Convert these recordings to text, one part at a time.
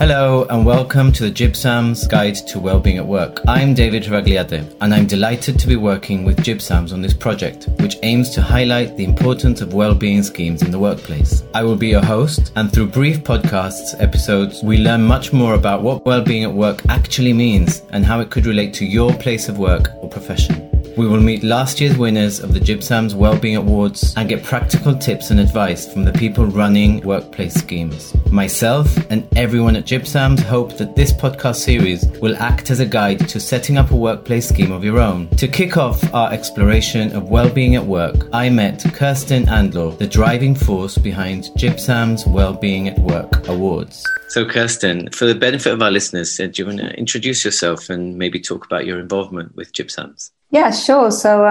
Hello and welcome to the GibSams Guide to Wellbeing at Work. I'm David Revagliatte and I'm delighted to be working with GibSams on this project, which aims to highlight the importance of wellbeing schemes in the workplace. I will be your host, and through brief podcasts episodes, we learn much more about what wellbeing at work actually means and how it could relate to your place of work or profession. We will meet last year's winners of the GibSams Wellbeing Awards and get practical tips and advice from the people running workplace schemes. Myself and everyone at GibSams hope that this podcast series will act as a guide to setting up a workplace scheme of your own. To kick off our exploration of wellbeing at work, I met Kerstin Andlaw, the driving force behind GibSams Wellbeing at Work Awards. So Kerstin, for the benefit of our listeners, do you want to introduce yourself and maybe talk about your involvement with GibSams? Yeah, sure. So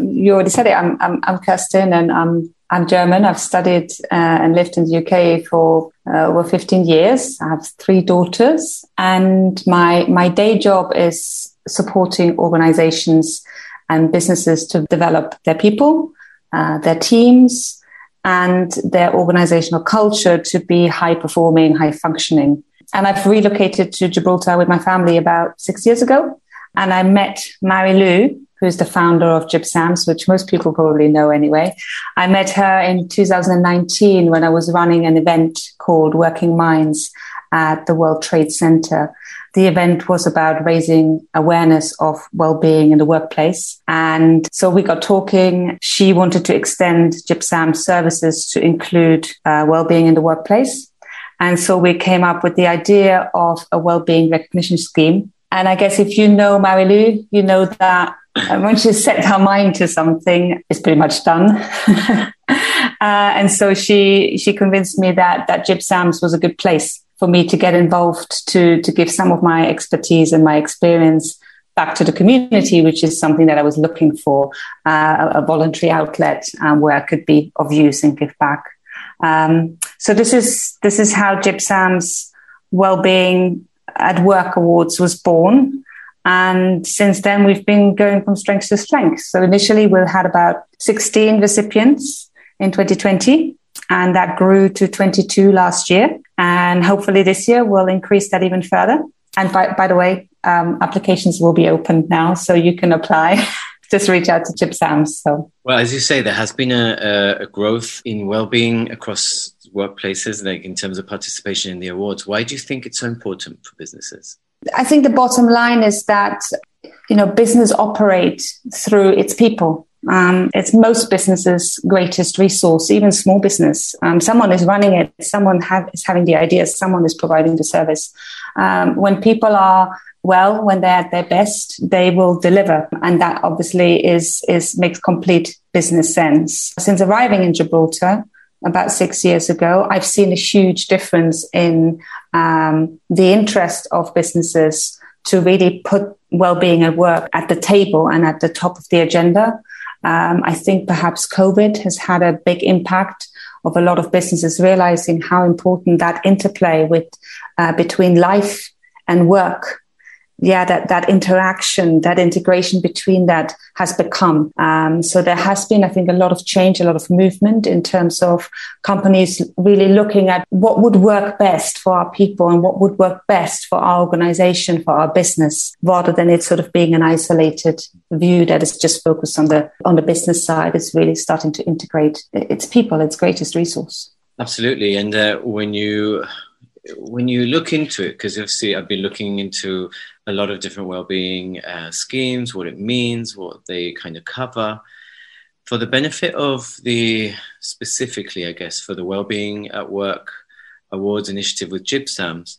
you already said it. I'm Kerstin, and I'm German. I've studied and lived in the UK for over 15 years. I have three daughters, and my day job is supporting organizations and businesses to develop their people, their teams, and their organizational culture to be high performing, high functioning. And I've relocated to Gibraltar with my family about 6 years ago. And I met Mary Lou, who's the founder of GibSams, which most people probably know anyway. I met her in 2019 when I was running an event called Working Minds at the World Trade Center. The event was about raising awareness of well-being in the workplace. And so we got talking. She wanted to extend GibSams services to include well-being in the workplace. And so we came up with the idea of a well-being recognition scheme. And I guess if you know Mary Lou, you know that once she set her mind to something, it's pretty much done. And so she convinced me that GibSams was a good place for me to get involved, to give some of my expertise and my experience back to the community, which is something that I was looking for, a voluntary outlet where I could be of use and give back. So this is how GibSams Wellbeing at Work Awards was born, and since then we've been going from strength to strength. So initially we had about 16 recipients in 2020, and that grew to 22 last year, and hopefully this year we'll increase that even further. And by the way, applications will be open now, so you can apply. Just reach out to GibSams. So, well, as you say, there has been a growth in wellbeing across workplaces, like in terms of participation in the awards. Why do you think it's so important for businesses? I think the bottom line is that, you know, business operates through its people. It's most businesses' greatest resource, even small business. Someone is running it. Someone is having the ideas. Someone is providing the service. When people are well, when they're at their best, they will deliver. And that obviously makes complete business sense. Since arriving in Gibraltar about 6 years ago, I've seen a huge difference in the interest of businesses to really put well-being at work at the table and at the top of the agenda. I think perhaps COVID has had a big impact of a lot of businesses realizing how important that interplay between life and work, that interaction, that integration between that has become. So there has been, I think, a lot of change, a lot of movement in terms of companies really looking at what would work best for our people and what would work best for our organization, for our business, rather than it sort of being an isolated view that is just focused on the business side. It's really starting to integrate its people, its greatest resource. Absolutely. And when you look into it, because obviously I've been looking into a lot of different wellbeing schemes, what it means, what they kind of cover. For the benefit of specifically, I guess, for the Wellbeing at Work Awards initiative with GibSams,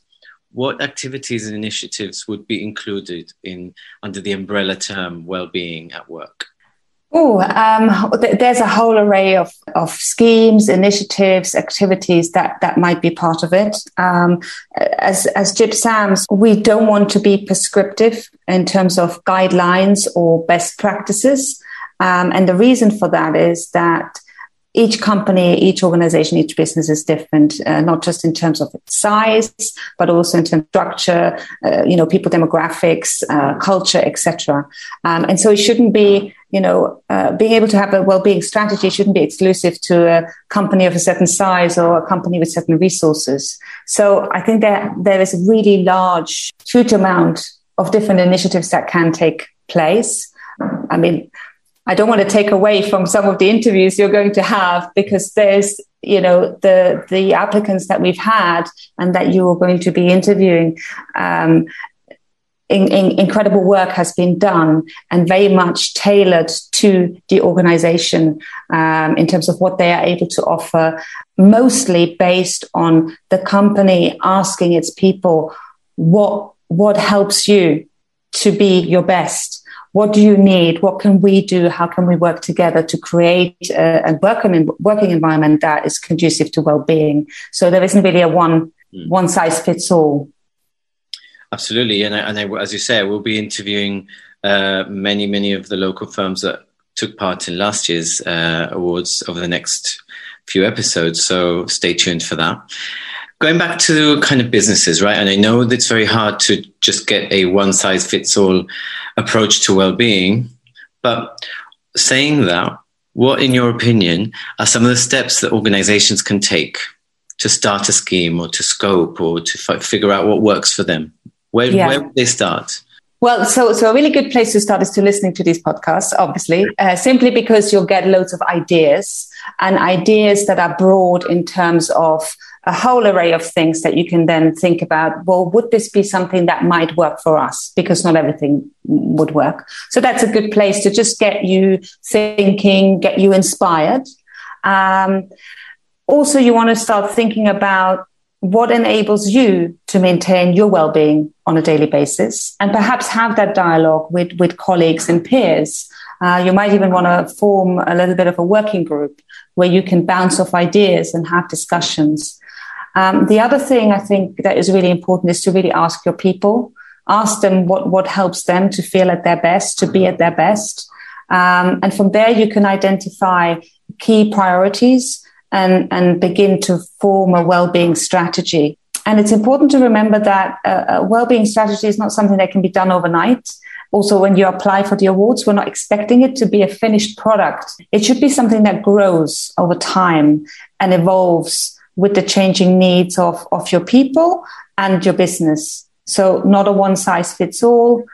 what activities and initiatives would be included under the umbrella term wellbeing at work? Oh, there's a whole array of schemes, initiatives, activities that might be part of it. As GibSams, we don't want to be prescriptive in terms of guidelines or best practices. And the reason for that is that each company, each organization, each business is different, not just in terms of its size, but also in terms of structure, people demographics, culture, etc. And so it shouldn't be, being able to have a well-being strategy shouldn't be exclusive to a company of a certain size or a company with certain resources. So I think that there is a really large, huge amount of different initiatives that can take place. I mean, I don't want to take away from some of the interviews you're going to have, because there's, the applicants that we've had and that you are going to be interviewing, incredible work has been done and very much tailored to the organization in terms of what they are able to offer, mostly based on the company asking its people, what helps you to be your best? What do you need? What can we do? How can we work together to create a working environment that is conducive to well-being? So there isn't really a one size fits all. Absolutely, and I, as you say, we'll be interviewing many of the local firms that took part in last year's awards over the next few episodes. So stay tuned for that. Going back to kind of businesses, right? And I know that it's very hard to just get a one-size-fits-all approach to well-being. But saying that, what, in your opinion, are some of the steps that organizations can take to start a scheme or to scope or to figure out what works for them? Where would they start? Well, so a really good place to start is to listening to these podcasts, obviously, simply because you'll get loads of ideas, and ideas that are broad in terms of a whole array of things that you can then think about, well, would this be something that might work for us? Because not everything would work. So that's a good place to just get you thinking, get you inspired. Also, you want to start thinking about what enables you to maintain your well-being on a daily basis, and perhaps have that dialogue with colleagues and peers. You might even want to form a little bit of a working group where you can bounce off ideas and have discussions. The other thing I think that is really important is to really ask your people, ask them what helps them to feel at their best, to be at their best. And from there, you can identify key priorities and begin to form a well-being strategy. And it's important to remember that a well-being strategy is not something that can be done overnight. Also, when you apply for the awards, we're not expecting it to be a finished product. It should be something that grows over time and evolves with the changing needs of your people and your business. So not a one size fits all,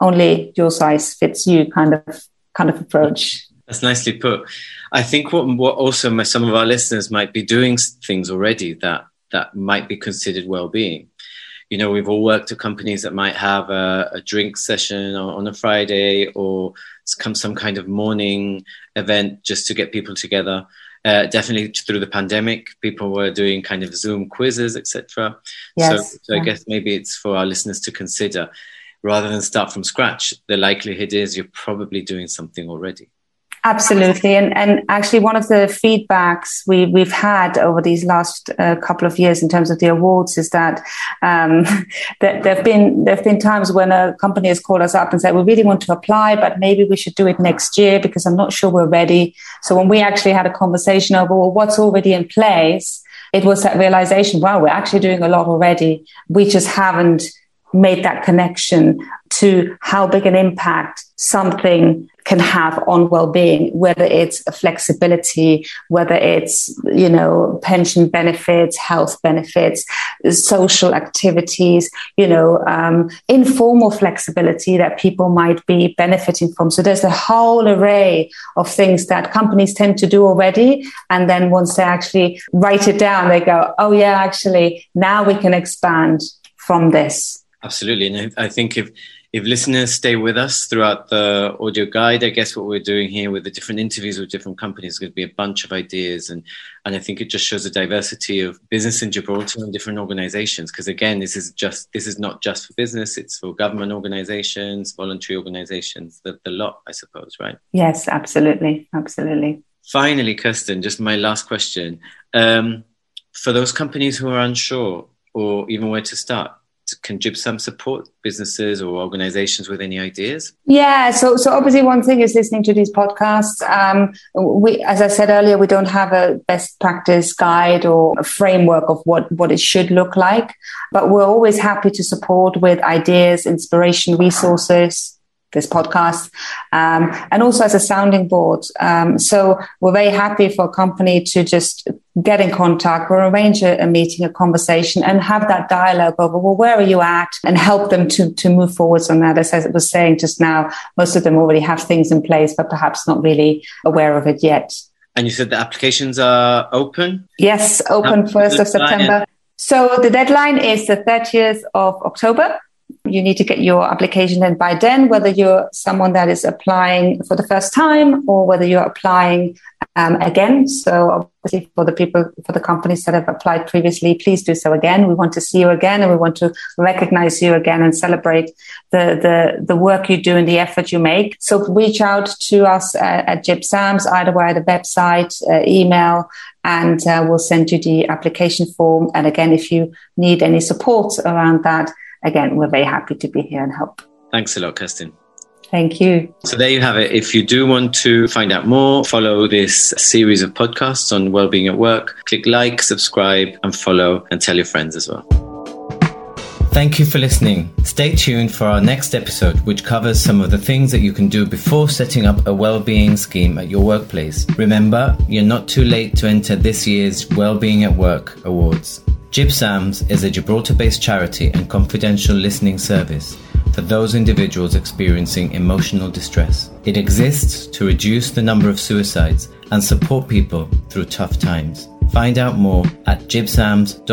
only your size fits you kind of approach. That's nicely put. I think what also some of our listeners might be doing things already that might be considered well-being. We've all worked at companies that might have a drink session on a Friday or some kind of morning event just to get people together. Definitely through the pandemic, people were doing kind of Zoom quizzes, etc. Yes. So I guess maybe it's for our listeners to consider. Rather than start from scratch, the likelihood is you're probably doing something already. Absolutely. And actually, one of the feedbacks we've had over these last couple of years in terms of the awards is that there've been times when a company has called us up and said, we really want to apply, but maybe we should do it next year because I'm not sure we're ready. So when we actually had a conversation over what's already in place, it was that realization, wow, we're actually doing a lot already. We just haven't made that connection to how big an impact something can have on well-being, whether it's flexibility, whether it's, pension benefits, health benefits, social activities, informal flexibility that people might be benefiting from. So there's a whole array of things that companies tend to do already. And then once they actually write it down, they go, oh yeah, actually, now we can expand from this. Absolutely. And I think if listeners stay with us throughout the audio guide, I guess what we're doing here with the different interviews with different companies is going to be a bunch of ideas. And I think it just shows the diversity of business in Gibraltar and different organizations. Because again, this is not just for business, it's for government organizations, voluntary organizations, the lot, I suppose, right? Yes, absolutely. Absolutely. Finally, Kerstin, just my last question. For those companies who are unsure or even where to start, Can GibSams support businesses or organizations with any ideas? Yeah, so obviously one thing is listening to these podcasts. We, as I said earlier, we don't have a best practice guide or a framework of what it should look like, but we're always happy to support with ideas, inspiration, resources, this podcast, and also as a sounding board. So we're very happy for a company to just get in contact. We'll arrange a meeting, a conversation, and have that dialogue over, well, where are you at? And help them to move forwards on that. As I was saying just now, most of them already have things in place, but perhaps not really aware of it yet. And you said the applications are open? Yes, open 1st of September. So the deadline is the 30th of October. You need to get your application in by then, whether you're someone that is applying for the first time or whether you're applying again. So obviously for the people, for the companies that have applied previously, please do so again. We want to see you again, and we want to recognize you again and celebrate the work you do and the effort you make. So reach out to us at GibSams, either way, the website, email, and we'll send you the application form. And again, if you need any support around that, again, we're very happy to be here and help. Thanks a lot, Kerstin. Thank you. So there you have it. If you do want to find out more, follow this series of podcasts on Wellbeing at Work. Click like, subscribe, and follow, and tell your friends as well. Thank you for listening. Stay tuned for our next episode, which covers some of the things that you can do before setting up a wellbeing scheme at your workplace. Remember, you're not too late to enter this year's Wellbeing at Work Awards. GibSams is a Gibraltar-based charity and confidential listening service for those individuals experiencing emotional distress. It exists to reduce the number of suicides and support people through tough times. Find out more at gibsams.gi.